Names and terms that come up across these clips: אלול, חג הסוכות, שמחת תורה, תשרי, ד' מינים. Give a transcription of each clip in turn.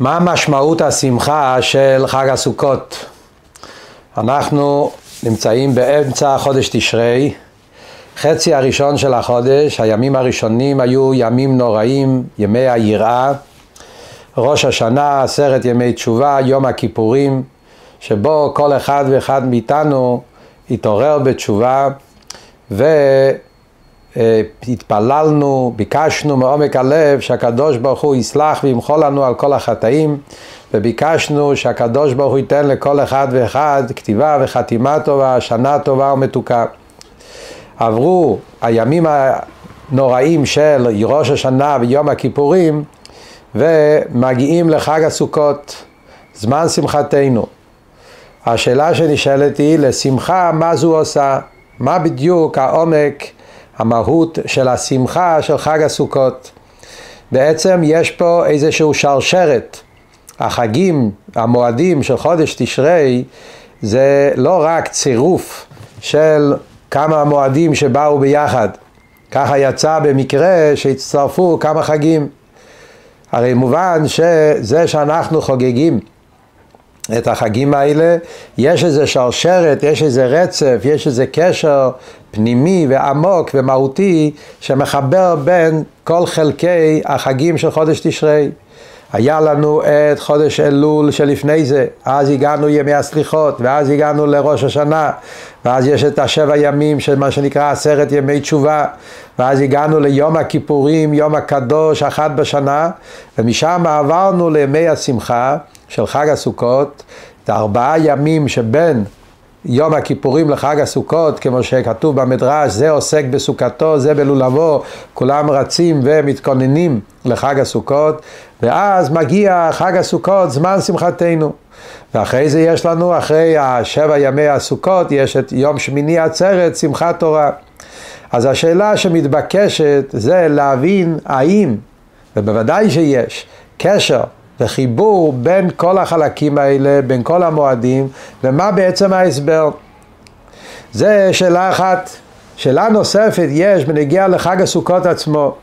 מה משמעות השמחה של חג הסוכות? אנחנו נמצאים באמצע חודש תשרי. חצי הראשון של החודש, הימים הראשונים היו ימים נוראים, ימי היראה, ראש השנה, 10 ימי תשובה, יום הכיפורים, שבו כל אחד ואחד מאיתנו התעורר בתשובה והתפללנו, ביקשנו מעומק הלב שהקדוש ברוך הוא יסלח וימחול לנו על כל החטאים, וביקשנו שהקדוש ברוך הוא ייתן לכל אחד ואחד כתיבה וחתימה טובה, שנה טובה ומתוקה. עברו הימים הנוראים של ראש השנה ויום הכיפורים, ומגיעים לחג הסוכות, זמן שמחתנו. השאלה שנשאלת היא, לשמחה מה זו עושה? מה בדיוק העומק, המהות של השמחה של חג הסוכות? בעצם יש פה איזשהו שרשרת. החגים, המועדים של חודש תשרי, זה לא רק צירוף של כמה מועדים שבאו ביחד. ככה יצא במקרה שהצטרפו כמה חגים. הרי מובן שזה שאנחנו חוגגים את החגים האלה, יש איזה שרשרת, יש איזה רצף, יש איזה קשר פנימי ועמוק ומהותי שמחבר בין כל חלקי החגים של חודש תשרי. היה לנו את חודש אלול שלפני זה, אז הגענו ימי הסליחות, ואז הגענו לראש השנה, ואז יש את 7 ימים של מה שנקרא 10 ימי תשובה, ואז הגענו ליום הכיפורים, יום הקדוש, 1 בשנה, ומשם עברנו לימי השמחה של חג הסוכות, את 4 ימים שבין יום הכיפורים לחג הסוכות, כמו שכתוב במדרש, זה עוסק בסוכתו, זה בלולבו, כולם רצים ומתכוננים לחג הסוכות, ואז מגיע חג הסוכות, זמן שמחתנו. ואחרי זה יש לנו, אחרי 7 ימי הסוכות, יש את יום שמיני עצרת, שמחת תורה. אז השאלה שמתבקשת זה להבין האם, ובוודאי שיש, קשר, וחיבור בין כל החלקים האלה, בין כל המועדים, ומה בעצם ההסבר? זה שאלה אחת. שאלה נוספת יש בנגיע לחג הסוכות עצמו.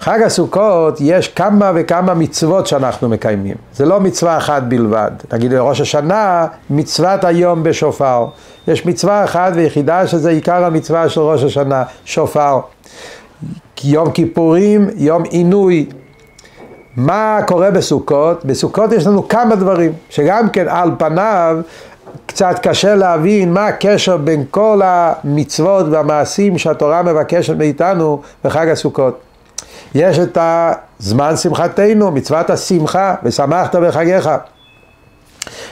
חג הסוכות יש כמה וכמה מצוות שאנחנו מקיימים. זה לא מצווה אחת בלבד. נגיד לראש השנה, מצוות היום בשופר. יש מצווה אחת ויחידה שזה עיקר המצווה של ראש השנה, שופר. יום כיפורים, יום עינוי. מה קורה בסוכות? בסוכות יש לנו כמה דברים, שגם כן על פניו קצת קשה להבין מה הקשר בין כל המצוות והמעשים שהתורה מבקשת מאיתנו בחג הסוכות. יש את הזמן שמחתנו, מצוות השמחה, ושמחת בחגיך.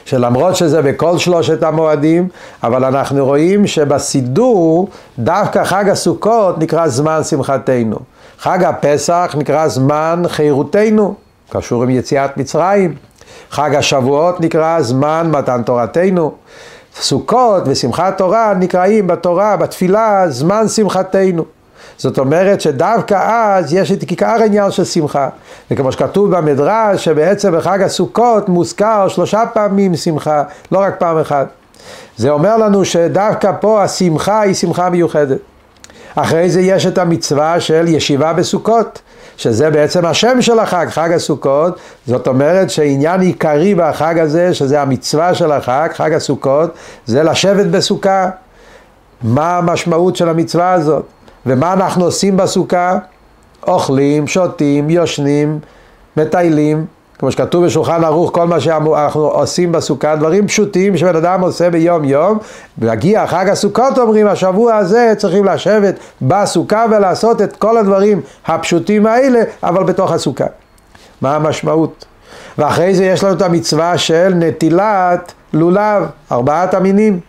שלמרות שזה בכל 3 המועדים, אבל אנחנו רואים שבסידור דווקא חג הסוכות נקרא זמן שמחתנו. חג הפסח נקרא זמן חירותנו, קשור עם יציאת מצרים. חג השבועות נקרא זמן מתן תורתנו. סוכות ושמחת תורה נקראים בתורה, בתפילה, זמן שמחתנו. זאת אומרת שדווקא אז יש את עיקר העניין של שמחה. וכמו שכתוב במדרש, שבעצם בחג הסוכות מוזכר 3 פעמים שמחה, לא רק פעם אחת. זה אומר לנו שדווקא פה השמחה היא שמחה מיוחדת. אחרי זה יש את המצווה של ישיבה בסוכות, שזה בעצם השם של החג, חג הסוכות. זאת אומרת שעניין עיקרי בחג הזה, שזה המצווה של החג, חג הסוכות, זה לשבת בסוכה. מה המשמעות של המצווה הזאת? ומה אנחנו עושים בסוכה? אוכלים, שותים, יושנים, מטיילים. כמו שכתוב בשולחן ערוך, כל מה שאנחנו עושים בסוכה, דברים פשוטים שבן אדם עושה ביום יום, והגיע חג הסוכות אומרים, השבוע הזה צריכים לשבת בסוכה ולעשות את כל הדברים הפשוטים האלה, אבל בתוך הסוכה. מה המשמעות? ואחרי זה יש לנו את המצווה של נטילת לולב, 4 המינים.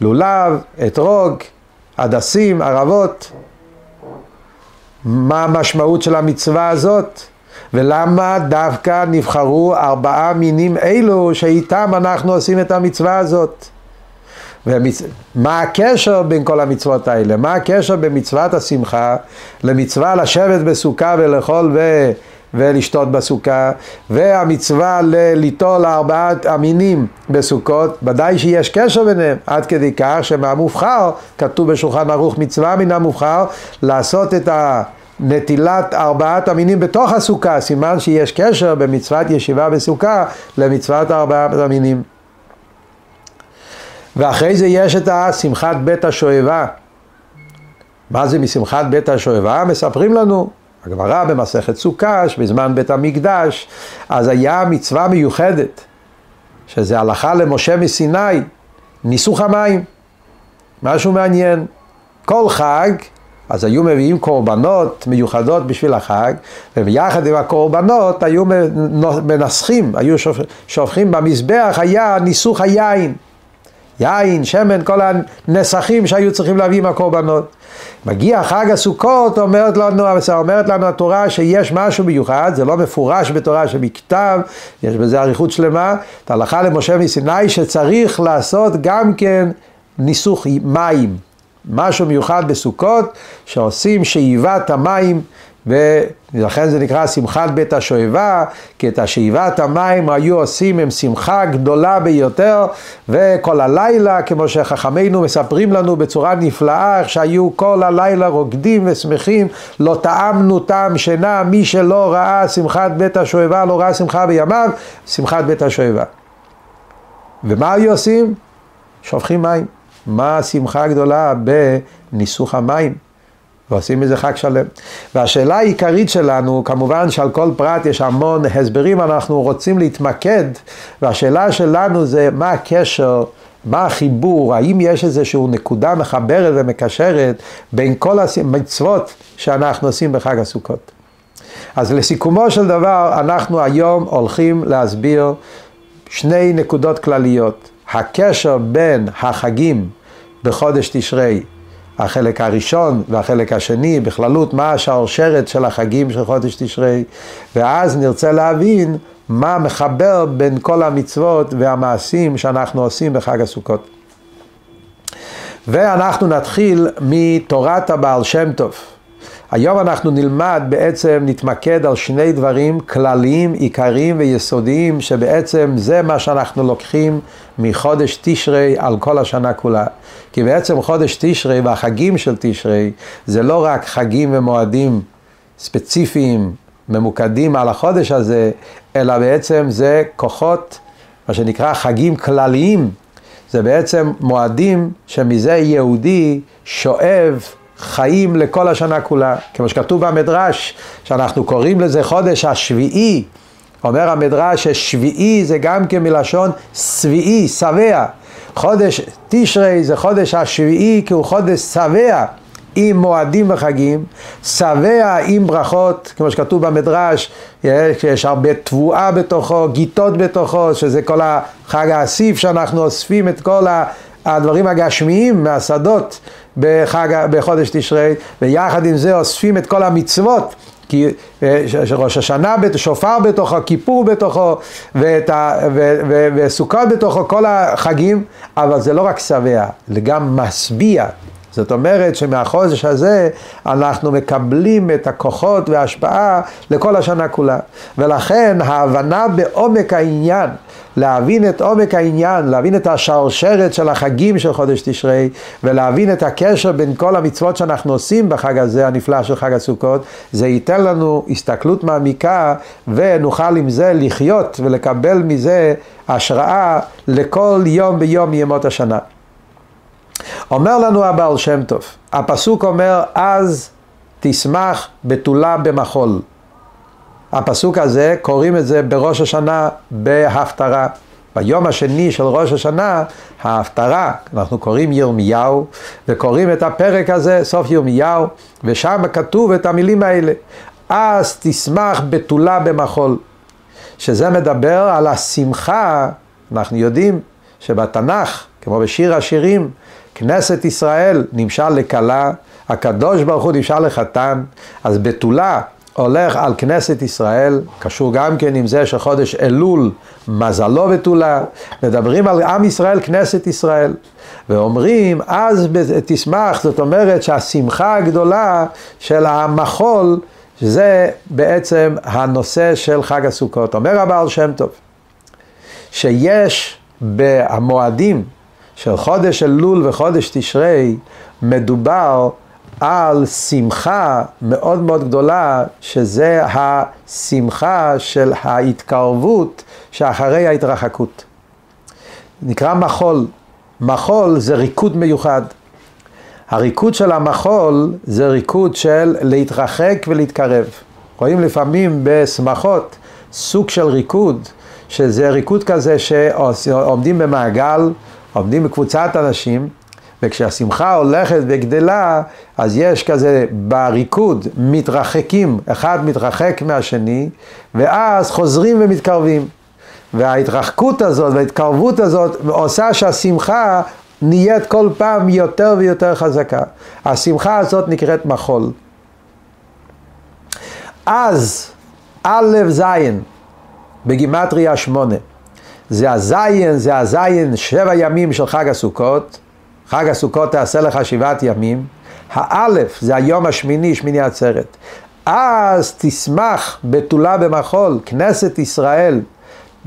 לולב, אתרוג, הדסים, ערבות. מה המשמעות של המצווה הזאת? ולמה דווקא נבחרו 4 מינים אלו שאיתם אנחנו עושים את המצווה הזאת? מה הקשר בין כל המצוות האלה? מה הקשר במצוות השמחה למצווה לשבת בסוכה ולאכול ולשתות בסוכה, והמצווה ליטול 4 המינים בסוכות? ודאי שיש קשר ביניהם, עד כדי כך שמהמובחר, כתוב בשולחן ערוך מצווה מן המובחר, לעשות את נטילת ארבעת המינים בתוך הסוכה, סימן שיש קשר במצוות ישיבה בסוכה למצוות ארבעת המינים. ואחרי זה יש את שמחת בית השואבה. מה זה משמחת בית השואבה? מספרים לנו הגמרא במסכת סוכה, בזמן בית המקדש, אז היה מצווה מיוחדת, שזה הלכה למשה מסיני, ניסוך המים. משהו מעניין. כל חג, אז היו מביאים קורבנות מיוחדות בשביל החג, וביחד עם הקורבנות היו מנסחים, היו שופכים במזבח, היה ניסוך היין. יין, שמן, כל הנסחים שהיו צריכים להביא עם הקורבנות. מגיע חג הסוכות, אומרת לנו התורה שיש משהו מיוחד, זה לא מפורש בתורה שבכתב, יש בזה אריכות שלמה, את ההלכה למשה מסיני שצריך לעשות גם כן ניסוך מים. משהו מיוחד בסוכות שעושים שאיבת המים, ולכן זה נקרא שמחת בית השואבה, כי את השאיבת המים היו עושים עם שמחה גדולה ביותר, וכל הלילה, כמו שחכמינו מספרים לנו בצורה נפלאה, שהיו כל הלילה רוקדים ושמחים, לא טעמנו טעם שינה, מי שלא ראה שמחת בית השואבה, לא ראה שמחה בימיו, שמחת בית השואבה. ומה היו עושים? שופכים מים. מה השמחה הגדולה בניסוך המים? ועושים מזה חג שלם. והשאלה העיקרית שלנו, כמובן שעל כל פרט יש המון הסברים, אנחנו רוצים להתמקד, והשאלה שלנו זה מה הקשר, מה החיבור, האם יש איזשהו נקודה מחברת ומקשרת בין כל המצוות שאנחנו עושים בחג הסוכות. אז לסיכומו של דבר, אנחנו היום הולכים להסביר שני נקודות כלליות. הקשר בין החגים בחודש תשרי, החלק הראשון והחלק השני, בכללות מה השרשרת של החגים של חודש תשרי, ואז נרצה להבין מה מחבר בין כל המצוות והמעשים שאנחנו עושים בחג הסוכות. ואנחנו נתחיל מתורת הבעל שם טוב. היום אנחנו נלמד, בעצם נתמקד על שני דברים כלליים, עיקריים ויסודיים, שבעצם זה מה שאנחנו לוקחים מחודש תשרי על כל השנה כולה. כי בעצם חודש תשרי והחגים של תשרי זה לא רק חגים ומועדים ספציפיים ממוקדים על החודש הזה, אלא בעצם זה כוחות, מה שנקרא חגים כלליים. זה בעצם מועדים שמזה יהודי שואב חיים לכל השנה כולה. כמו שכתוב במדרש, שאנחנו קוראים לזה חודש השביעי, אומר המדרש ששביעי זה גם כמלשון סביעי, סבע. חודש תשרי זה חודש השביעי, כי הוא חודש סבע עם מועדים וחגים, סבע עם ברכות, כמו שכתוב במדרש, יש הרבה תבואה בתוכו, גיטות בתוכו, שזה כל החג האסיף שאנחנו אוספים את כל הדברים הגשמיים מהשדות בחודש תשרי, ויחד עם זה אוספים את כל המצוות, כי ראש השנה שופר בתוכו, כיפור בתוכו, וסוכות בתוכו, כל החגים. אבל זה לא רק שבע, זה גם משביע. זאת אומרת שמהחודש הזה אנחנו מקבלים את הכוחות וההשפעה לכל השנה כולה. ולכן ההבנה בעומק העניין, להבין את עומק העניין, להבין את השרשרת של החגים של חודש תשרי, ולהבין את הקשר בין כל המצוות שאנחנו עושים בחג הזה, הנפלא של חג הסוכות, זה ייתן לנו הסתכלות מעמיקה, ונוכל עם זה לחיות ולקבל מזה השראה לכל יום ביום מימות השנה. אומר לנו הבעל שם טוב, הפסוק אומר, אז תשמח בתולה במחול. הפסוק הזה, קוראים את זה בראש השנה בהפטרה. ביום השני של ראש השנה, ההפטרה, אנחנו קוראים ירמיהו, וקוראים את הפרק הזה, סוף ירמיהו, ושם כתוב את המילים האלה, אז תשמח בתולה במחול. שזה מדבר על השמחה, אנחנו יודעים שבתנ"ך, כמו בשיר השירים, כנסת ישראל נמשל לכלה, הקדוש ברוך הוא נמשל לחתן, אז בתולה הולך על כנסת ישראל, קשור גם כן עם זה שחודש אלול מזלו בתולה, מדברים על עם ישראל, כנסת ישראל, ואומרים אז תשמח, זאת אומרת שהשמחה הגדולה של המחול, זה בעצם הנושא של חג הסוכות. אומר הבעל שם טוב, שיש במועדים של חודש אלול וחודש תשרי, מדובר על שמחה מאוד מאוד גדולה, שזה השמחה של ההתקרבות שאחרי ההתרחקות. נקרא מחול. מחול זה ריקוד מיוחד. הריקוד של המחול זה ריקוד של להתרחק ולהתקרב. רואים לפעמים בשמחות סוג של ריקוד, שזה ריקוד כזה שעומדים במעגל, עומדים בקבוצת אנשים, וכשהשמחה הולכת וגדלה, אז יש כזה בריקוד מתרחקים, אחד מתרחק מהשני, ואז חוזרים ומתקרבים. וההתרחקות הזאת וההתקרבות הזאת עושה שהשמחה נהיית כל פעם יותר ויותר חזקה. השמחה הזאת נקראת מחול. אז א' זין בגימטריה 8. זה הזין 7 ימים של חג הסוכות. חג הסוכות תעשה לך 7 ימים. האלף זה היום השמיני, שמיני עצרת. אז תשמח בתולה במחול, כנסת ישראל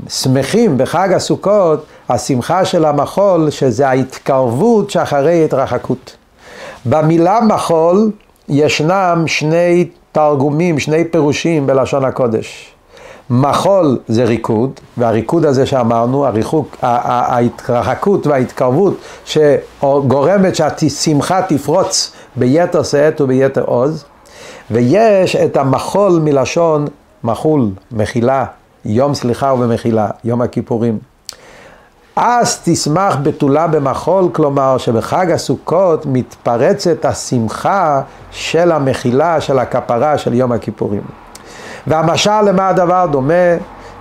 שמחים בחג הסוכות, השמחה של המחול, שזה ההתקרבות שאחרי התרחקות. במילה מחול ישנם 2 תרגומים, 2 פירושים בלשון הקודש. מחול זה ריקוד, והריקוד הזה שאמרנו, ההתרחקות וההתקרבות שגורמת שהשמחה תפרוץ ביתר שאת וביתר עוז. ויש את המחול מלשון מחול, מחילה, יום סליחה ובמחילה, יום הכיפורים. אז תשמח בתולה במחול, כלומר שבחג הסוכות מתפרצת השמחה של המחילה, של הכפרה, של יום הכיפורים. והמשל למה הדבר דומה?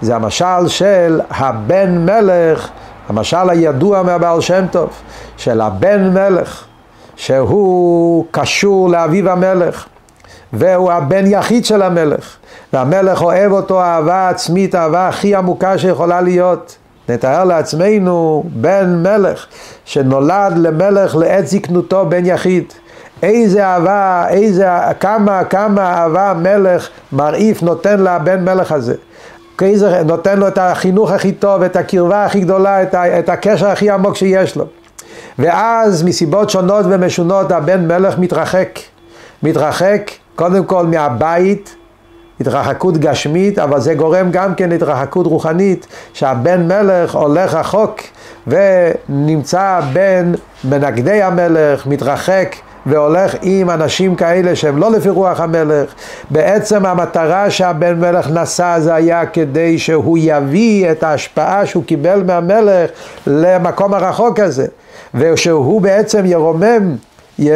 זה המשל של הבן מלך, המשל הידוע מהבעל שם טוב, של הבן מלך, שהוא קשור לאביו המלך, והוא הבן יחיד של המלך, והמלך אוהב אותו אהבה עצמית, אהבה הכי עמוקה שיכולה להיות. נתאר לעצמנו בן מלך, שנולד למלך לעת זקנותו בן יחיד. איזה אהבה, כמה אהבה המלך מרעיף נותן לבן מלך הזה. נותן לו את החינוך הכי טוב, את הקרבה הכי גדולה, את הקשר הכי עמוק שיש לו. ואז מסיבות שונות ומשונות הבן מלך מתרחק קודם כל מהבית, התרחקות גשמית, אבל זה גורם גם כן התרחקות רוחנית, שהבן מלך הולך רחוק ונמצא בין מנגדי המלך, מתרחק והולך עם אנשים כאלה שהם לא לפי רוח המלך. בעצם המטרה שהבן מלך נסע זה היה כדי שהוא יביא את ההשפעה שהוא קיבל מהמלך למקום הרחוק הזה, ושהוא בעצם ירומם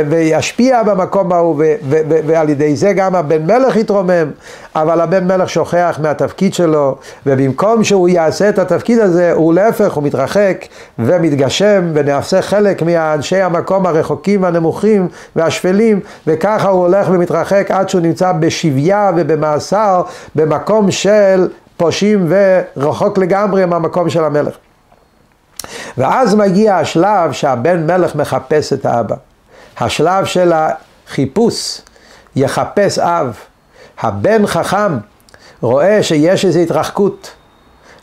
וישפיע במקום ההוא, ועל ידי זה גם הבן מלך יתרומם. אבל הבן מלך שוכח מהתפקיד שלו, ובמקום שהוא יעשה את התפקיד הזה, הוא להפך, הוא מתרחק ומתגשם, ונעשה חלק מהאנשי המקום הרחוקים, הנמוכים והשפלים, וככה הוא הולך ומתרחק עד שהוא נמצא בשביה ובמאסר, במקום של פושים ורחוק לגמרי מהמקום של המלך. ואז מגיע השלב שהבן מלך מחפש את האבא. השלב של החיפוש, יחפש אב. הבן חכם רואה שיש איזו התרחקות.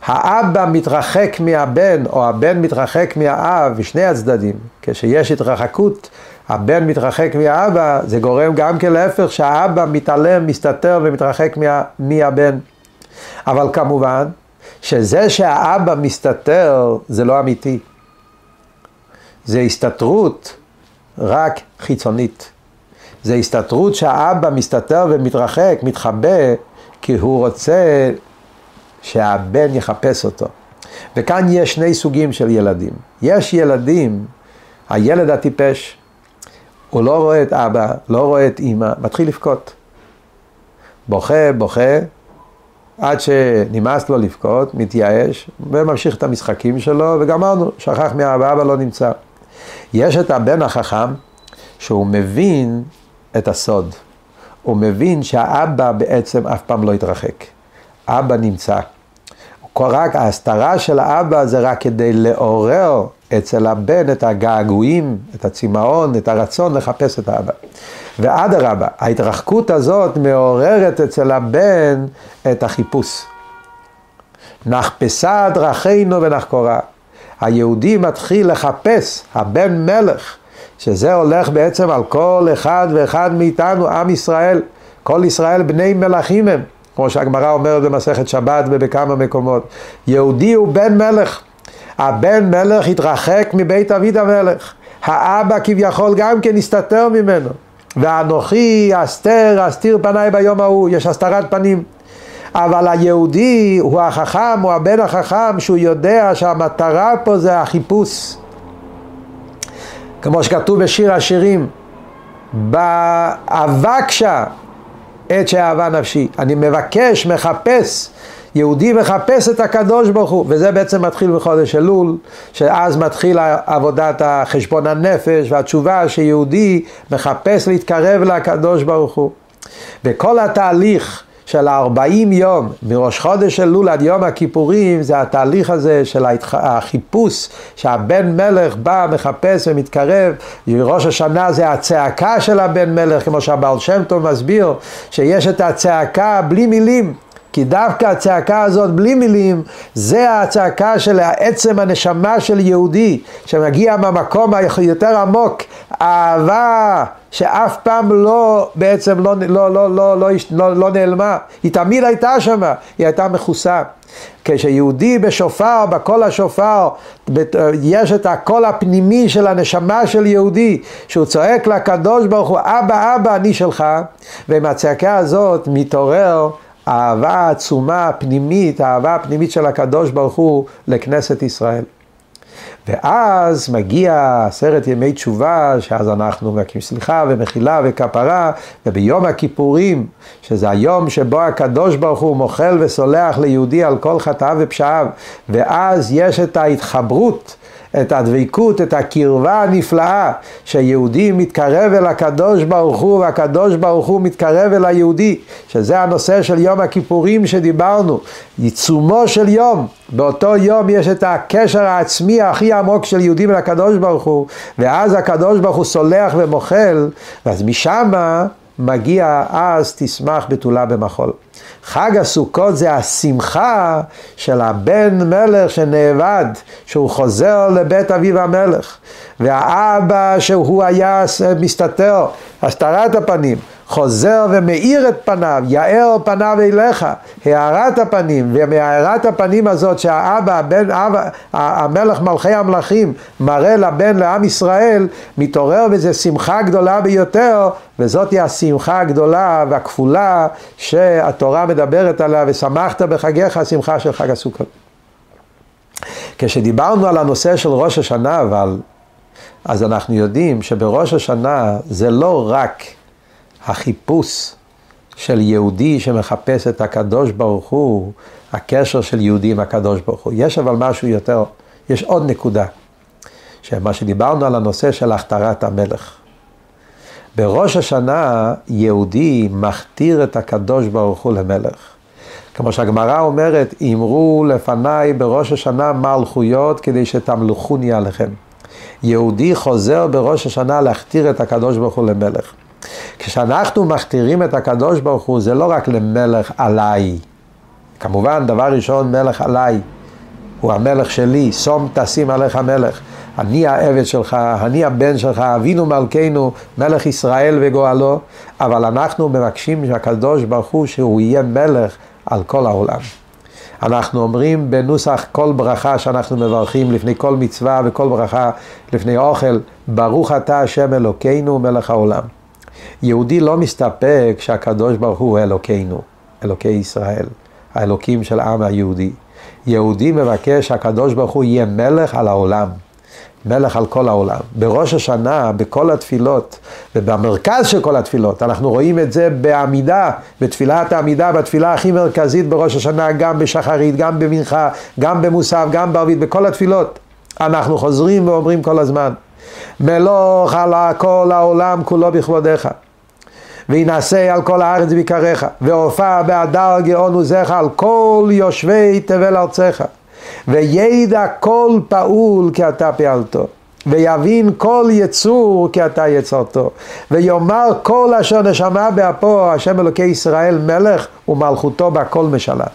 האבא מתרחק מהבן, או הבן מתרחק מהאב, בשני הצדדים. כשיש התרחקות, הבן מתרחק מהאבא, זה גורם גם כן להפך, שהאבא מתעלם, מסתתר ומתרחק מהבן. אבל כמובן, שזה שהאבא מסתתר, זה לא אמיתי. זה הסתתרות רק חיצונית. זה הסתתרות שהאבא מסתתר ומתרחק, מתחבא, כי הוא רוצה שהבן יחפש אותו. וכאן יש 2 סוגים של ילדים. יש ילדים, הילד הטיפש, הוא לא רואה את אבא, לא רואה את אמא, מתחיל לבכות. בוכה, עד שנמאס לו לבכות, מתייאש, וממשיך את המשחקים שלו, וגמרנו, שכח מהאבא, אבא לא נמצא. יש את הבן החכם שהוא מבין את הסוד. הוא מבין שהאבא בעצם אף פעם לא יתרחק. אבא נמצא. רק ההסתרה של האבא זה רק כדי לעורר אצל הבן את הגעגועים, את הצמאון, את הרצון לחפש את האבא. ועד הרבה, ההתרחקות הזאת מעוררת אצל הבן את החיפוש. נחפשה דרכינו ונחקורה. היהודי מתחיל לחפש, הבן מלך שזה הולך בעצם על כל אחד ואחד מאיתנו, עם ישראל, כל ישראל בני מלכים הם, כמו שהגמרא אומרת במסכת שבת ובכמה מקומות. יהודי הוא בן מלך, הבן מלך התרחק מבית אביד המלך, האבא כביכול גם כן הסתתר ממנו, ואנוכי אסתיר פניי ביום ההוא, יש הסתרת פנים. אבל היהודי הוא החכם, הוא הבן החכם, שהוא יודע שהמטרה פה זה החיפוש. כמו שכתוב בשיר השירים, באבקשה את שאהבה נפשי, אני מבקש, מחפש, יהודי מחפש את הקדוש ברוך הוא, וזה בעצם מתחיל בחודש אלול, שאז מתחיל עבודת החשבון הנפש, והתשובה שיהודי מחפש להתקרב לקדוש ברוך הוא. וכל התהליך של 40 יום, מראש חודש אלול עד יום הכיפורים, זה התהליך הזה של החיפוש, שהבן מלך בא, מחפש ומתקרב. ראש השנה זה הצעקה של הבן מלך, כמו שהבעל שם טוב מסביר, שיש את הצעקה בלי מילים, כי דווקא הצעקה הזאת בלי מילים, זה הצעקה של העצם הנשמה של יהודי, שמגיע מהמקום היותר עמוק, אהבה שאף פעם לא, בעצם לא נעלמה, היא תמיד הייתה שמה, היא הייתה מכוסה. כשיהודי בשופר, בכל השופר, יש את הקול הפנימי של הנשמה של יהודי, שהוא צועק לקדוש ברוך הוא, אבא אבא אני שלך, ועם הצעקה הזאת מתעורר, האהבה העצומה הפנימית, האהבה הפנימית של הקדוש ברוך הוא לכנסת ישראל. ואז מגיע 10 ימי תשובה, שאז אנחנו מקים סליחה ומחילה וכפרה, וביום הכיפורים, שזה היום שבו הקדוש ברוך הוא מוחל וסולח ליהודי על כל חטאיו ופשעיו, ואז יש את ההתחברות, את הדביקות, את הקרבה הנפלאה, שיהודי מתקרב אל הקדוש ברוך הוא, והקדוש ברוך הוא מתקרב אל היהודי, שזה הנושא של יום הכיפורים שדיברנו, עיצומו של יום, באותו יום יש את הקשר העצמי הכי עמוק של יהודים אל הקדוש ברוך הוא, ואז הקדוש ברוך הוא סולח ומוחל, ואז משם מגיע אז תשמח בתולה במחול. חג הסוכות זה השמחה של הבן מלך שנאבד, שהוא חוזר לבית אביו המלך, והאבא שהוא היה מסתתר, הסתרת הפנים, חוזר ומאיר את פניו, יאר פניו אליך, הארת הפנים, ומהארת הפנים הזאת שהאבא, המלך מלכי המלכים, מראה לבן לעם ישראל, מתעורר בזה שמחה גדולה ביותר, וזאת היא השמחה הגדולה והכפולה שהתורה מדברת עליה, ושמחת בחגיך, השמחה של חג הסוכות. כשדיברנו על הנושא של ראש השנה, אבל, אז אנחנו יודעים שבראש השנה זה לא רק החיפוש של יהודי שמחפש את הקדוש ברוך הוא, הקשר של יהודי עם הקדוש ברוך הוא. יש אבל משהו יותר, יש עוד נקודה, שמה שדיברנו על הנושא של הכתרת המלך. בראש השנה יהודי מכתיר את הקדוש ברוך הוא למלך. כמו שהגמרא אומרת, אמרו לפניי בראש השנה מלכויות כדי שתמלכוני עליכם. יהודי חוזר בראש השנה להכתיר את הקדוש ברוך הוא למלך. כשאנחנו מכתירים את הקדוש ברוך הוא, זה לא רק למלך עליי. כמובן, דבר ראשון, מלך עליי. הוא המלך שלי, שום תשים עליך מלך. אני העבד שלך, אני הבן שלך, אבינו מלכנו, מלך ישראל וגואלו. אבל אנחנו מבקשים שהקדוש ברוך הוא שהוא יהיה מלך על כל העולם. אנחנו אומרים בנוסח כל ברכה שאנחנו מברכים לפני כל מצווה וכל ברכה לפני אוכל, ברוך אתה השם אלוקינו מלך העולם. יהודי לא מסתפק שהקדוש ברוך הוא אלוקינו, אלוקי ישראל, האלוקים של העם היהודי. יהודי מבקש שהקדוש ברוך הוא יהיה מלך על העולם, מלך על כל העולם. בראש השנה, בכל התפילות, ובמרכז של כל התפילות, אנחנו רואים את זה בעמידה, בתפילת העמידה, בתפילה הכי מרכזית בראש השנה, גם בשחרית, גם במנחה, גם במוסף, גם בערבית, בכל התפילות. אנחנו חוזרים ואומרים כל הזמן, מלוך על כל העולם כולו בכבודך, וינשא על כל הארץ ביקריך, והופע בהדר גאון עוזיך על כל יושבי תבל ארצך, וידע כל פעול כי אתה פעלתו, ויבין כל יצור כי אתה יצרתו, ויאמר כל אשר נשמה באפו השם אלוקי ישראל מלך, ומלכותו בכל משלה.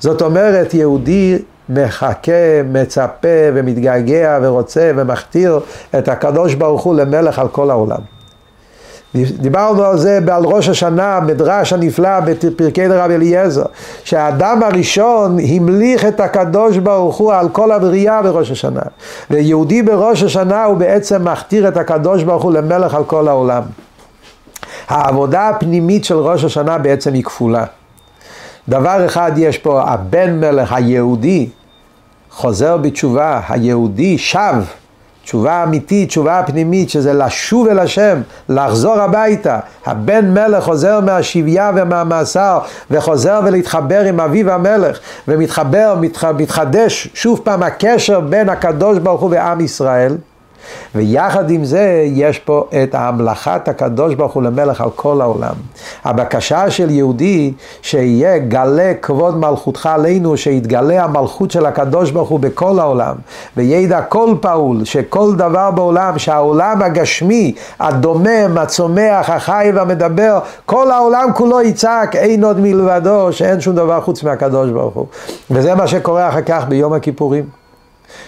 זאת אומרת, יהודי מחכה, מצפה ומתגעגע ורוצה ומכתיר את הקדוש ברוך הוא למלך על כל העולם. דיברנו על זה בעל ראש השנה, מדרש הנפלא בפרקי דרב אליעזר, שהאדם הראשון המליך את הקדוש ברוך הוא על כל הבריאה בראש השנה. ויהודי בראש השנה הוא בעצם מכתיר את הקדוש ברוך הוא למלך על כל העולם. העבודה הפנימית של ראש השנה בעצם היא כפולה. דבר אחד יש פה, הבן מלך היהודי חוזר בתשובה, היהודי שב, תשובה אמיתית, תשובה פנימית, שזה לשוב אל השם, לחזור הביתה. הבן מלך חוזר מהשביה ומהמאסר, וחוזר ולהתחבר עם אביו המלך, ומתחבר, מתחדש שוב פעם הקשר בין הקדוש ברוך הוא ועם ישראל, ויחד עם זה יש פה את המלכת הקדוש ברוך הוא למלך על כל העולם. הבקשה של יהודי שיהיה גלה כבוד מלכותך עלינו, שיתגלה המלכות של הקדוש ברוך הוא בכל העולם, וידע כל פעול שכל דבר בעולם, שהעולם הגשמי הדומם, הצומח, החי והמדבר, כל העולם כולו יצעק אין עוד מלבדו, שאין שום דבר חוץ מהקדוש ברוך הוא. וזה מה שקורה אחר כך ביום הכיפורים.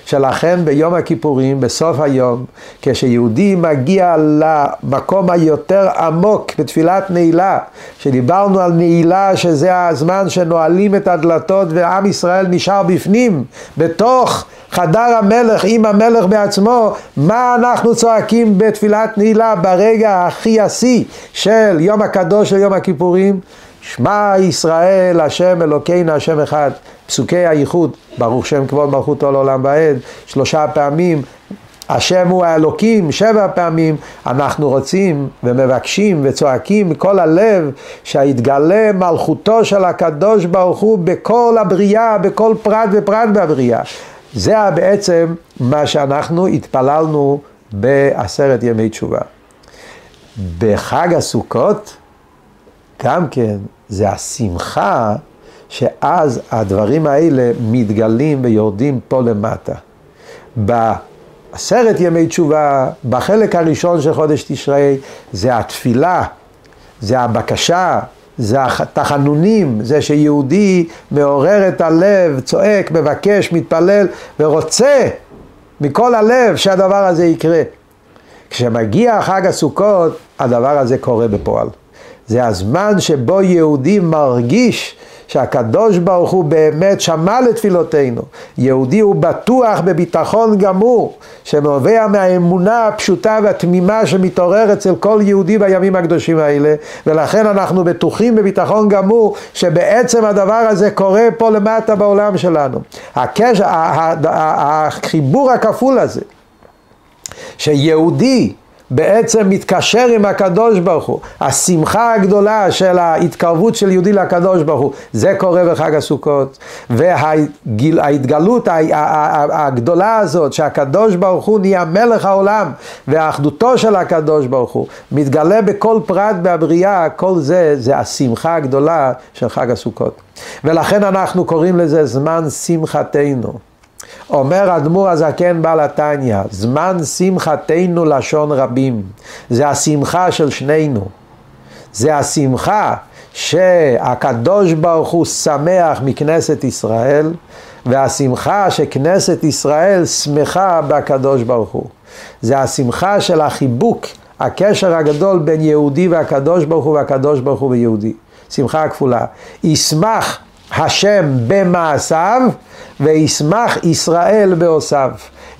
שלכן ביום הכיפורים, בסוף היום, כשיהודי מגיע למקום היותר עמוק בתפילת נעילה, שדיברנו על נעילה שזה הזמן שנועלים את הדלתות ועם ישראל נשאר בפנים, בתוך חדר המלך עם המלך בעצמו, מה אנחנו צועקים בתפילת נעילה ברגע הכי עשי של יום הקדוש של יום הכיפורים? שמע ישראל, השם אלוקינו, השם אחד. פסוקי הייחוד, ברוך שם כבוד מלכות עול עולם ועד, 3 פעמים, השם הוא האלוקים, 7 פעמים, אנחנו רוצים ומבקשים וצועקים מכל הלב, שהתגלה מלכותו של הקדוש ברוך הוא בכל הבריאה, בכל פרט ופרט בבריאה. זה בעצם מה שאנחנו התפללנו בעשרת ימי תשובה. בחג הסוכות, גם כן, זה השמחה, שאז הדברים האלה מתגלים ויורדים פה למטה. בעשרת ימי תשובה, בחלק הראשון של חודש תשרי, זה התפילה, זה הבקשה, זה התחנונים, זה שיהודי מעורר את הלב, צועק, מבקש, מתפלל, ורוצה מכל הלב שהדבר הזה יקרה. כשמגיע חג הסוכות, הדבר הזה קורה בפועל. זה הזמן שבו יהודי מרגיש שהקדוש ברוך הוא באמת שמע לתפילותינו. יהודי הוא בטוח בביטחון גמור, שנובע מהאמונה הפשוטה והתמימה שמתעורר אצל כל יהודי בימים הקדושים האלה, ולכן אנחנו בטוחים בביטחון גמור, שבעצם הדבר הזה קורה פה למטה בעולם שלנו. החיבור הכפול הזה, שיהודי, בעצם מתקשר עם הקדוש ברוך הוא, השמחה הגדולה של ההתקרבות של יהודי לקדוש ברוך הוא, זה קורה בחג הסוכות. וההתגלות הגדולה הזאת שהקדוש ברוך הוא נהיה מלך העולם, והאחדותו של הקדוש ברוך הוא מתגלה בכל פרט בבריאה, כל זה זה השמחה הגדולה של חג הסוכות, ולכן אנחנו קוראים לזה זמן שמחתנו. אומר אדמו"ר הזקן בעל התניא, זמן שמחתנו לשון רבים. זה השמחה של שנינו. זה השמחה שהקדוש ברוך הוא שמח מכנסת ישראל, והשמחה שכנסת ישראל שמחה בקדוש ברוך הוא. זה השמחה של החיבוק, הקשר הגדול בין יהודי והקדוש ברוך הוא, והקדוש ברוך הוא ויהודי. שמחה הכפולה. ישמח השם במעשיו, וישמח ישראל בעושיו.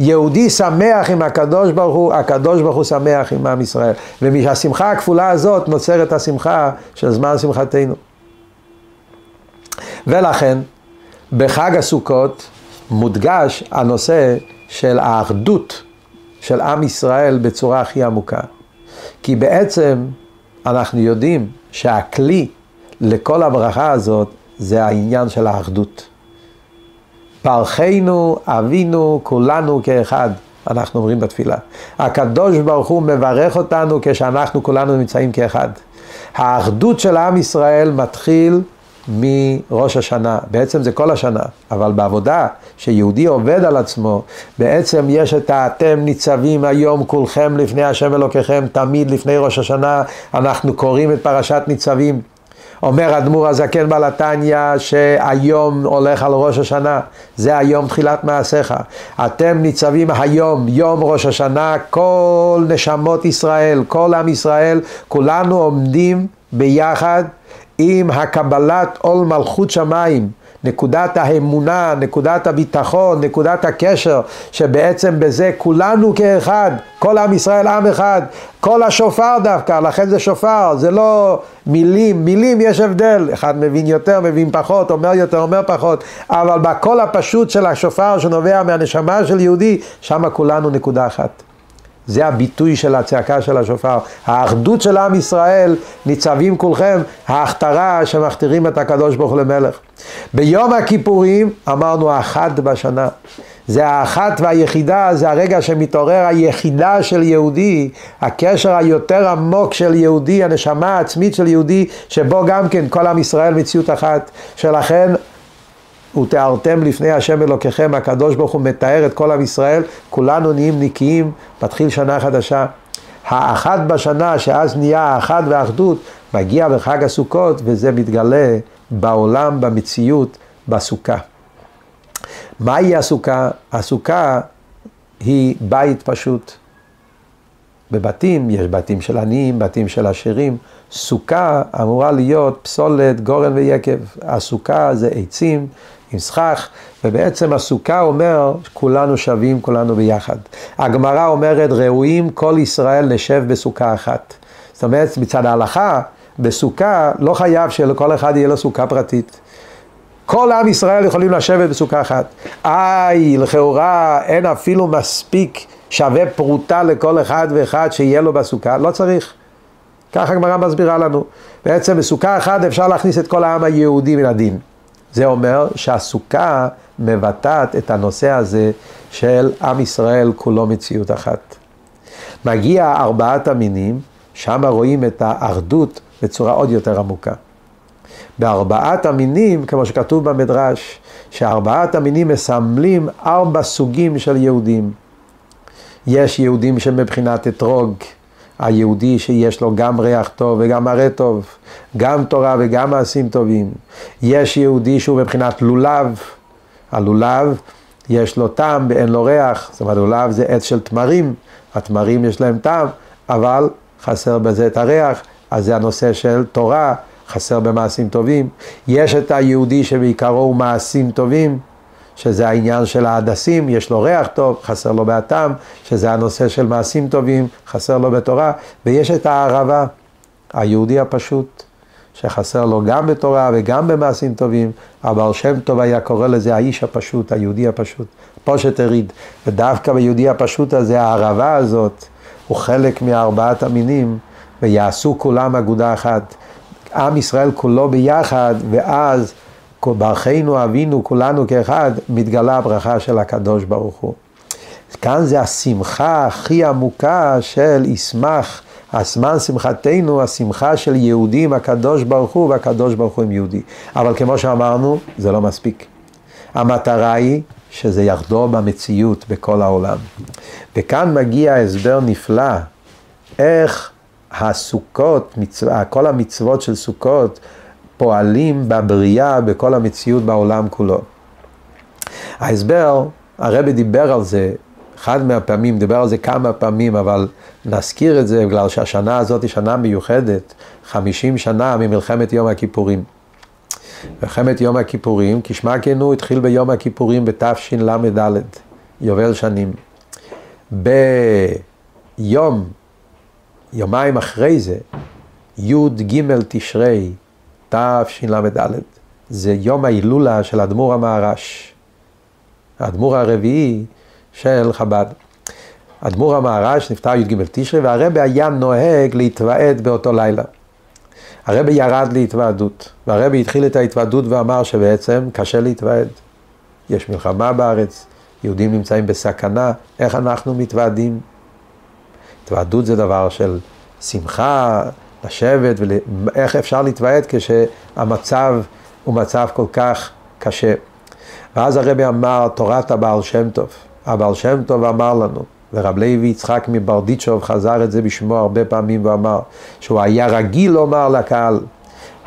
יהודי שמח עם הקדוש ברוך הוא, הקדוש ברוך הוא שמח עם עם ישראל. ומהשמחה הכפולה הזאת נוצרת השמחה של זמן שמחתנו. ולכן בחג הסוכות מודגש הנושא של האחדות של עם ישראל בצורה הכי עמוקה. כי בעצם אנחנו יודעים שהכלי לכל הברכה הזאת זה העניין של האחדות. ברכנו אבינו כולנו כאחד, אנחנו אומרים בתפילה. הקדוש ברוך הוא מברך אותנו כשאנחנו כולנו נמצאים כאחד. האחדות של עם ישראל מתחיל מראש השנה, בעצם זה כל השנה, אבל בעבודה שיהודי עובד על עצמו, בעצם יש את אתם ניצבים היום כולכם לפני השם אלוקיכם, תמיד לפני ראש השנה אנחנו קוראים את פרשת ניצבים. אומר אדמו"ר הזקן בעל התניא שהיום הולך על ראש השנה, זה היום תחילת מעשיך. אתם ניצבים היום, יום ראש השנה, כל נשמות ישראל, כל עם ישראל, כולנו עומדים ביחד עם הקבלת עול מלכות שמיים, נקודת האמונה, נקודת הביטחון, נקודת הקשר, שבעצם בזה כולנו כאחד, כל עם ישראל עם אחד, כל השופר דווקא, לכן זה שופר, זה לא מילים, מילים יש הבדל, אחד מבין יותר, מבין פחות, אומר יותר, אומר פחות, אבל בכל הפשוט של השופר שנובע מהנשמה של יהודי, שם כולנו נקודה אחת. זה הביטוי של הצעקה של השופר. האחדות של עם ישראל, ניצבים כולכם, ההכתרה שמכתירים את הקדוש ברוך הוא למלך. ביום הכיפורים אמרנו האחת בשנה. זה האחת והיחידה, זה הרגע שמתעורר היחידה של יהודי, הקשר היותר עמוק של יהודי, הנשמה העצמית של יהודי, שבו גם כן כל עם ישראל מציאות אחת. שלכן, ותארתם לפני השם אלוקיכם, הקדוש ברוך הוא מתאר את כל עם ישראל, כולנו נהיים נקיים, מתחיל שנה חדשה. האחת בשנה, שאז נהיה האחת והאחדות, מגיע בחג הסוכות, וזה מתגלה בעולם, במציאות, בסוכה. מהי הסוכה? הסוכה היא בית פשוט. בבתים, יש בתים של עניים, בתים של עשירים. סוכה אמורה להיות פסולת, גורן ויקב. הסוכה זה עצים עם סכך, ובעצם הסוכה אומר כולנו שווים, כולנו ביחד. הגמרא אומרת ראויים כל ישראל נשב בסוכה אחת. זאת אומרת, מצד ההלכה, בסוכה לא חייב שלכל אחד יהיה לו סוכה פרטית. כל עם ישראל יכולים לשבת בסוכה אחת. לכאורה אין אפילו מספיק שווה פרוטה לכל אחד ואחד שיהיה לו בסוכה, לא צריך. ככה הגמרא מסבירה לנו. בעצם בסוכה אחת אפשר להכניס את כל העם היהודי מן הדין. זה אומר שהסוכה מבטאת את הנושא הזה של עם ישראל כולו מציאות אחת. מגיע ארבעת המינים, שם רואים את האחדות בצורה עוד יותר עמוקה. בארבעת המינים, כמו שכתוב במדרש, שארבעת המינים מסמלים ארבע סוגים של יהודים. יש יהודים שמבחינת אתרוג, היהודי שיש לו גם ריח טוב וגם מראה טוב, גם תורה וגם מעשים טובים. יש יהודי שהוא מבחינת לולב, הלולב יש לו טעם ואין לו ריח, זאת אומרת לולב זה עץ של תמרים, התמרים יש להם טעם, אבל חסר בזה את הריח, אז זה הנושא של תורה, חסר במעשים טובים. יש את היהודי שבעיקרו הוא מעשים טובים, שזה העניין של ההדסים, יש לו ריח טוב, חסר לו בהטעם, שזה הנושא של מעשים טובים, חסר לו בתורה, ויש את הערבה, היהודי הפשוט, שחסר לו גם בתורה וגם במעשים טובים, אבל שם טוב היה קורא לזה האיש הפשוט, היהודי הפשוט, פושט הריד, ודווקא ביהודי הפשוט הזה, הערבה הזאת, הוא חלק מארבעת המינים, ויעשו כולם אגודה אחת, עם ישראל כולו ביחד, ואז ברכינו אבינו כולנו כאחד, מתגלה הברכה של הקדוש ברוך הוא. כאן זה השמחה הכי עמוקה של ישמח, הזמן שמחתנו, השמחה של יהודים, הקדוש ברוך הוא, והקדוש ברוך הוא עם יהודי. אבל כמו שאמרנו, זה לא מספיק. המטרה היא שזה יחדור במציאות בכל העולם. וכאן מגיע הסבר נפלא, איך הסוכות, כל המצוות של סוכות, פועלים בבריאה, בכל המציאות בעולם כולו. ההסבר, הרבי דיבר על זה, אחד מהפעמים, דיבר על זה כמה פעמים, אבל נזכיר את זה, בגלל שהשנה הזאת היא שנה מיוחדת, 50 שנה ממלחמת יום הכיפורים. מלחמת יום הכיפורים, כשמה כן הוא, התחיל ביום הכיפורים בתשל"ד, יובל שנים. יומיים אחרי זה, י"ג תשרי, תשל"ד, זה יום ההילולה של אדמו"ר המהר"ש, האדמו"ר הרביעי של חב"ד. אדמו"ר המהר"ש נפטר י"ג תשרי, והרבי היה נוהג להתוועד באותו לילה. הרבי ירד להתוועדות, והרבי התחיל את ההתוועדות ואמר שבעצם קשה להתוועד. יש מלחמה בארץ, יהודים נמצאים בסכנה, איך אנחנו מתוועדים? התוועדות זה דבר של שמחה, לשבת, ואיך אפשר להתוועד כשהמצב הוא מצב כל כך קשה. ואז הרבי אמר תורת הבעל שם טוב. הבעל שם טוב אמר לנו, ורב לוי יצחק מברדיצ'וב חזר את זה בשמו הרבה פעמים ואמר, שהוא היה רגיל לומר לקהל,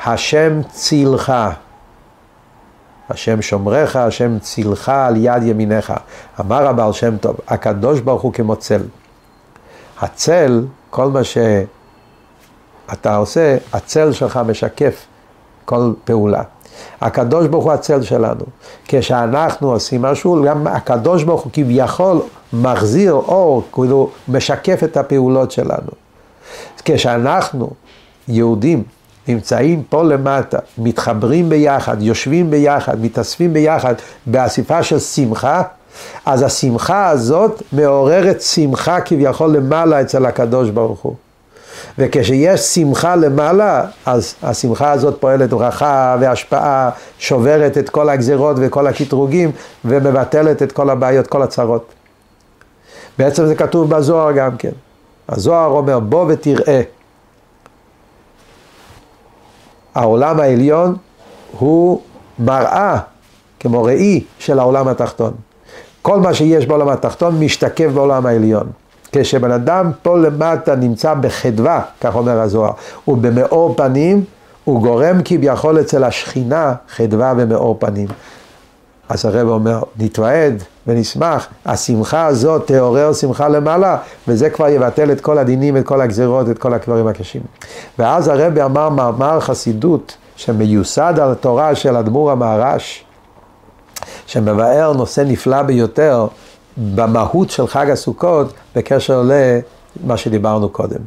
השם צילך, השם שומרך, השם צילך על יד ימינך. אמר הבעל שם טוב, הקדוש ברוך הוא כמו צל. הצל, כל מה שאתה עושה, הצל שלך משקף כל פעולה. הקדוש ברוך הוא הצל שלנו. כשאנחנו עושים משהו, גם הקדוש ברוך הוא כביכול מחזיר אור, כאילו משקף את הפעולות שלנו. כשאנחנו יהודים נמצאים פה למטה, מתחברים ביחד, יושבים ביחד, מתאספים ביחד, באסיפה של שמחה, אז השמחה הזאת מעוררת שמחה כביכול למעלה אצל הקדוש ברוך הוא. וכשיש שמחה למעלה, אז השמחה הזאת פועלת ברכה והשפעה, שוברת את כל הגזירות וכל הקטרוגים, ומבטלת את כל הבעיות, כל הצרות. בעצם זה כתוב בזוהר גם כן. הזוהר אומר, בוא ותראה. העולם העליון הוא מראה, כמו ראי, של העולם התחתון. כל מה שיש בעולם התחתון משתקף בעולם העליון. כשבן אדם פה למטה נמצא בחדווה, כך אומר הזוהר, ובמאור פנים, הוא גורם כביכול אצל השכינה חדווה ומאור פנים. אז הרב אומר, נתוועד ונשמח, השמחה הזאת תעורר שמחה למעלה, וזה כבר יבטל את כל הדינים, את כל הגזירות, את כל הקברים הקשים. ואז הרב אמר מאמר חסידות, שמיוסד על התורה של אדמו"ר המהר"ש, שמבאר נושא נפלא ביותר, במהות של חג הסוכות, בקשר למה שדיברנו קודם.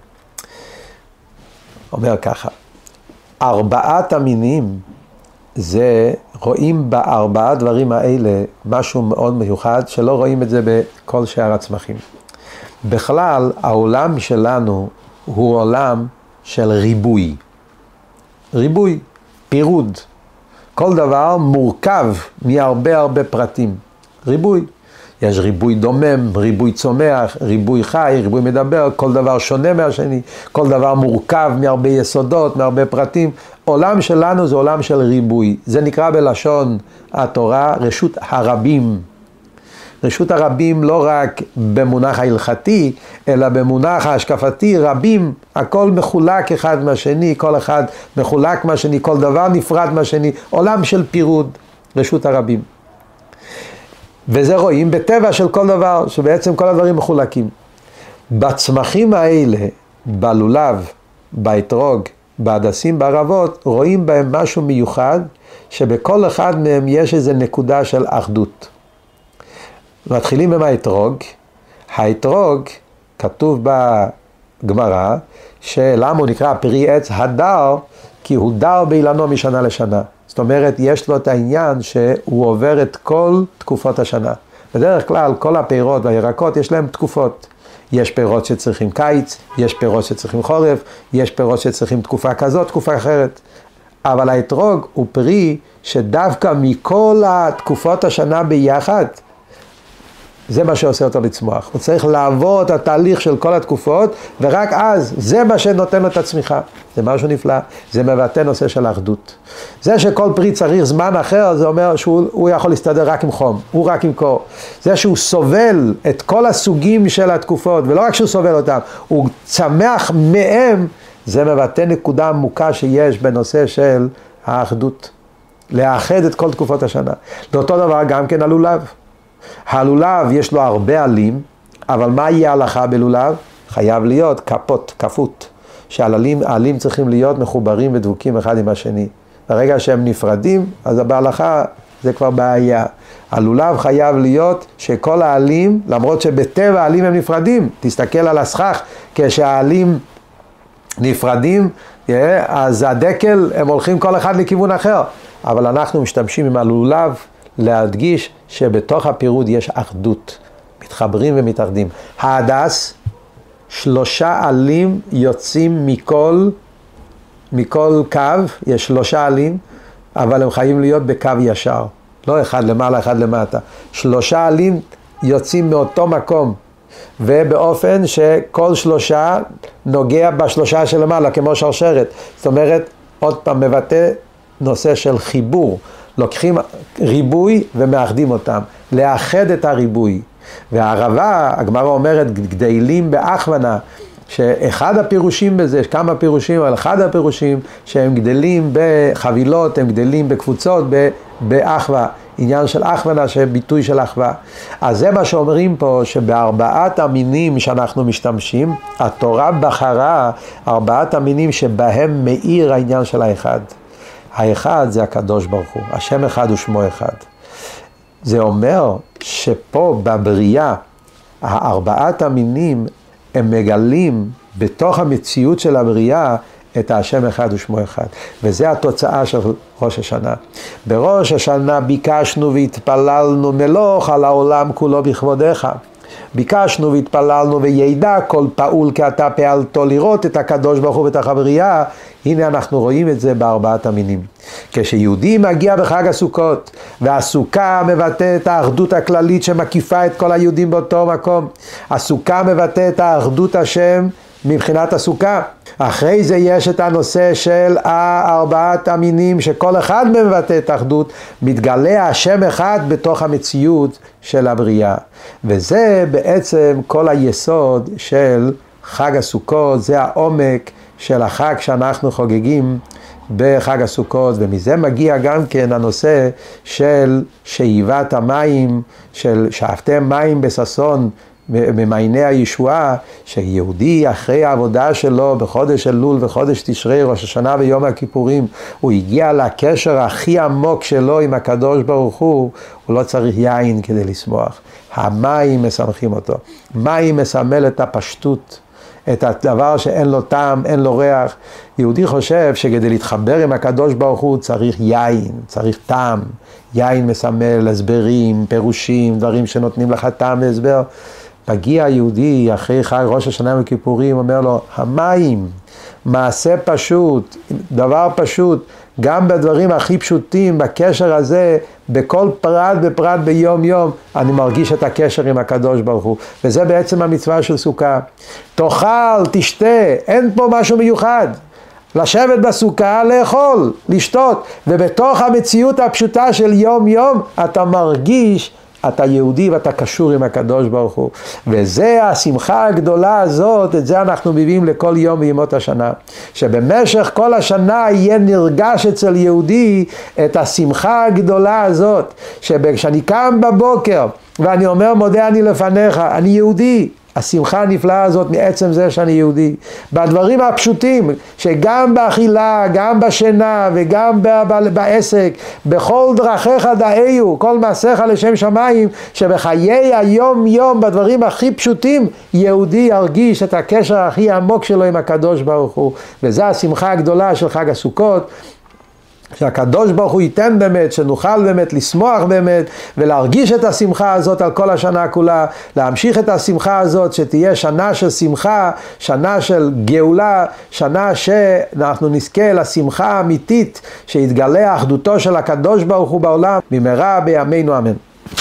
אומר ככה, ארבעת המינים, זה רואים בארבעה דברים האלה משהו מאוד מיוחד, שלא רואים את זה בכל שאר הצמחים. בכלל, העולם שלנו הוא עולם של ריבוי. ריבוי, פירוד. כל דבר מורכב מהרבה הרבה פרטים. ריבוי. יש ריבוי דומם, ריבוי צומח, ריבוי חי, ריבוי מדבר, כל דבר שונה מהשני, כל דבר מורכב מהרבה יסודות, מהרבה פרטים. עולם שלנו זה עולם של ריבוי. זה נקרא בלשון התורה רשות הרבים. רשות הרבים לא רק במונח ההלכתי, אלא במונח ההשקפתי, רבים, הכל מחולק אחד מהשני, כל אחד מחולק מהשני, כל דבר נפרד מהשני, עולם של פירוד, רשות הרבים. וזה רואים בטבע של כל דבר, שבעצם כל הדברים מחולקים. בצמחים האלה, בלולב, באתרוג, בהדסים, בערבות, רואים בהם משהו מיוחד, שבכל אחד מהם יש איזו נקודה של אחדות. מתחילים עם האתרוג. האתרוג, כתוב בגמרא, שלמה הוא נקרא פרי עץ הדר, כי הוא דר באילנו משנה לשנה. זאת אומרת, יש לו את העניין שהוא עובר את כל תקופות השנה. בדרך כלל, כל הפירות והירקות יש להם תקופות. יש פירות שצריכים קיץ, יש פירות שצריכים חורף, יש פירות שצריכים תקופה כזאת, תקופה אחרת. אבל האתרוג הוא פרי שדווקא מכל התקופות השנה ביחד, זה מה שעושה אותו לצמוח. הוא צריך לעבור את התהליך של כל התקופות, ורק אז זה מה שנותן לו את הצמיחה. זה משהו נפלא, זה מבטא נושא של האחדות. זה שכל פרי צריך זמן אחר, זה אומר שהוא יכול להסתדר רק עם חום, הוא רק עם קור. זה שהוא סובל את כל הסוגים של התקופות, ולא רק שהוא סובל אותם, הוא צמח מהם, זה מבטא נקודה עמוקה שיש בנושא של האחדות. לאחד את כל תקופות השנה. ואותו דבר גם כן הלולב. הלולב יש לו הרבה עלים, אבל מה יהיה ההלכה בלולב? חייב להיות כפות, כפות, שהעלים צריכים להיות מחוברים ודבוקים אחד עם השני. ברגע שהם נפרדים, אז בהלכה זה כבר בעיה. הלולב חייב להיות שכל העלים, למרות שבטבע העלים הם נפרדים, תסתכל על הסכך, כשהעלים נפרדים, אז הדקל הם הולכים כל אחד לכיוון אחר, אבל אנחנו משתמשים עם הלולב, להדגיש שבתוך הפירוד יש אחדות, מתחברים ומתאחדים. ההדס, 3 עלים יוצאים מכל קו, יש 3 עלים, אבל הם חייבים להיות בקו ישר, לא אחד למעלה, אחד למטה. 3 עלים יוצאים מאותו מקום, ובאופן שכל 3 נוגע ב3 של למעלה, כמו שרשרת. זאת אומרת, עוד פעם מבטא נושא של חיבור. לוקחים ריבוי ומאחדים אותם, לאחד את הריבוי. והערבה, הגמרא אומרת, גדלים באחוונה, שאחד הפירושים בזה, כמה פירושים, אבל אחד הפירושים שהם גדלים בחבילות, הם גדלים בקבוצות, באחווה, עניין של אחווה, שביטוי של אחווה. אז זה מה שאומרים פה, שבארבעת המינים שאנחנו משתמשים, התורה בחרה ארבעת המינים שבהם מאיר העניין של האחד. האחד זה הקדוש ברוך הוא, השם אחד ושמו אחד. זה אומר שפה בבריאה, הארבעת המינים הם מגלים בתוך המציאות של הבריאה את השם אחד ושמו אחד. וזה התוצאה של ראש השנה. בראש השנה ביקשנו והתפללנו מלוך על העולם כולו בכבודך. ביקשנו והתפללנו וידע כל פעול כי אתה פעלתו לראות את הקדוש ברוך הוא ואת הבריאה. הנה אנחנו רואים את זה בארבעת המינים. כשיהודי מגיע בחג הסוכות, והסוכה מבטא את האחדות הכללית שמקיפה את כל היהודים באותו מקום. הסוכה מבטא את האחדות השם מבחינת הסוכה. אחרי זה יש את הנושא של ארבעת המינים, שכל אחד מבטא את האחדות, מתגלה השם אחד בתוך המציאות של הבריאה. וזה בעצם כל היסוד של חג הסוכות, זה העומק של החג שאנחנו חוגגים בחג הסוכות, ומזה מגיע גם כן הנושא של שאיבת המים, של שאפתם מים בססון ממעייני הישועה, שיהודי אחרי העבודה שלו בחודש אלול וחודש תשרי, ראש השנה ויום הכיפורים, הוא הגיע לקשר הכי עמוק שלו עם הקדוש ברוך הוא, הוא לא צריך יין כדי לשמוח. המים מסמכים אותו. מים מסמל את הפשטות, את הדבר שאין לו טעם, אין לו ריח. יהודי חושב שכדי להתחבר עם הקדוש ברוך הוא צריך יין, צריך טעם. יין מסמל הסברים, פירושים, דברים שנותנים לך טעם והסבר. מגיע יהודי אחרי חג ראש השנה וכיפורים, אומר לו, המים, מעשה פשוט, דבר פשוט, גם בדברים הכי פשוטים, בקשר הזה, בכל פרט ופרט ביום יום, אני מרגיש את הקשר עם הקדוש ברוך הוא. וזה בעצם המצווה של סוכה. תאכל, תשתה, אין פה משהו מיוחד. לשבת בסוכה, לאכול, לשתות, ובתוך המציאות הפשוטה של יום יום, אתה מרגיש, אתה יהודי ואתה קשור עם הקדוש ברוך הוא. וזה השמחה הגדולה הזאת, את זה אנחנו מביאים לכל יום בימות השנה. שבמשך כל השנה יהיה נרגש אצל יהודי את השמחה הגדולה הזאת. שכשאני קם בבוקר ואני אומר מודה אני לפניך, אני יהודי. השמחה הנפלאה הזאת מעצם זה שאני יהודי. בדברים הפשוטים, שגם באכילה, גם בשינה וגם בעסק, בכל דרכיך דאהו, כל מעשיך לשם שמיים, שבחיי היום יום, בדברים הכי פשוטים, יהודי ירגיש את הקשר הכי עמוק שלו עם הקדוש ברוך הוא. וזו השמחה הגדולה של חג הסוכות, שהקדוש ברוך הוא ייתן באמת, שנוכל באמת, לשמוח באמת, ולהרגיש את השמחה הזאת על כל השנה כולה, להמשיך את השמחה הזאת, שתהיה שנה של שמחה, שנה של גאולה, שנה שאנחנו נזכה לשמחה האמיתית, שיתגלה אחדותו של הקדוש ברוך הוא בעולם, במהרה בימינו אמן.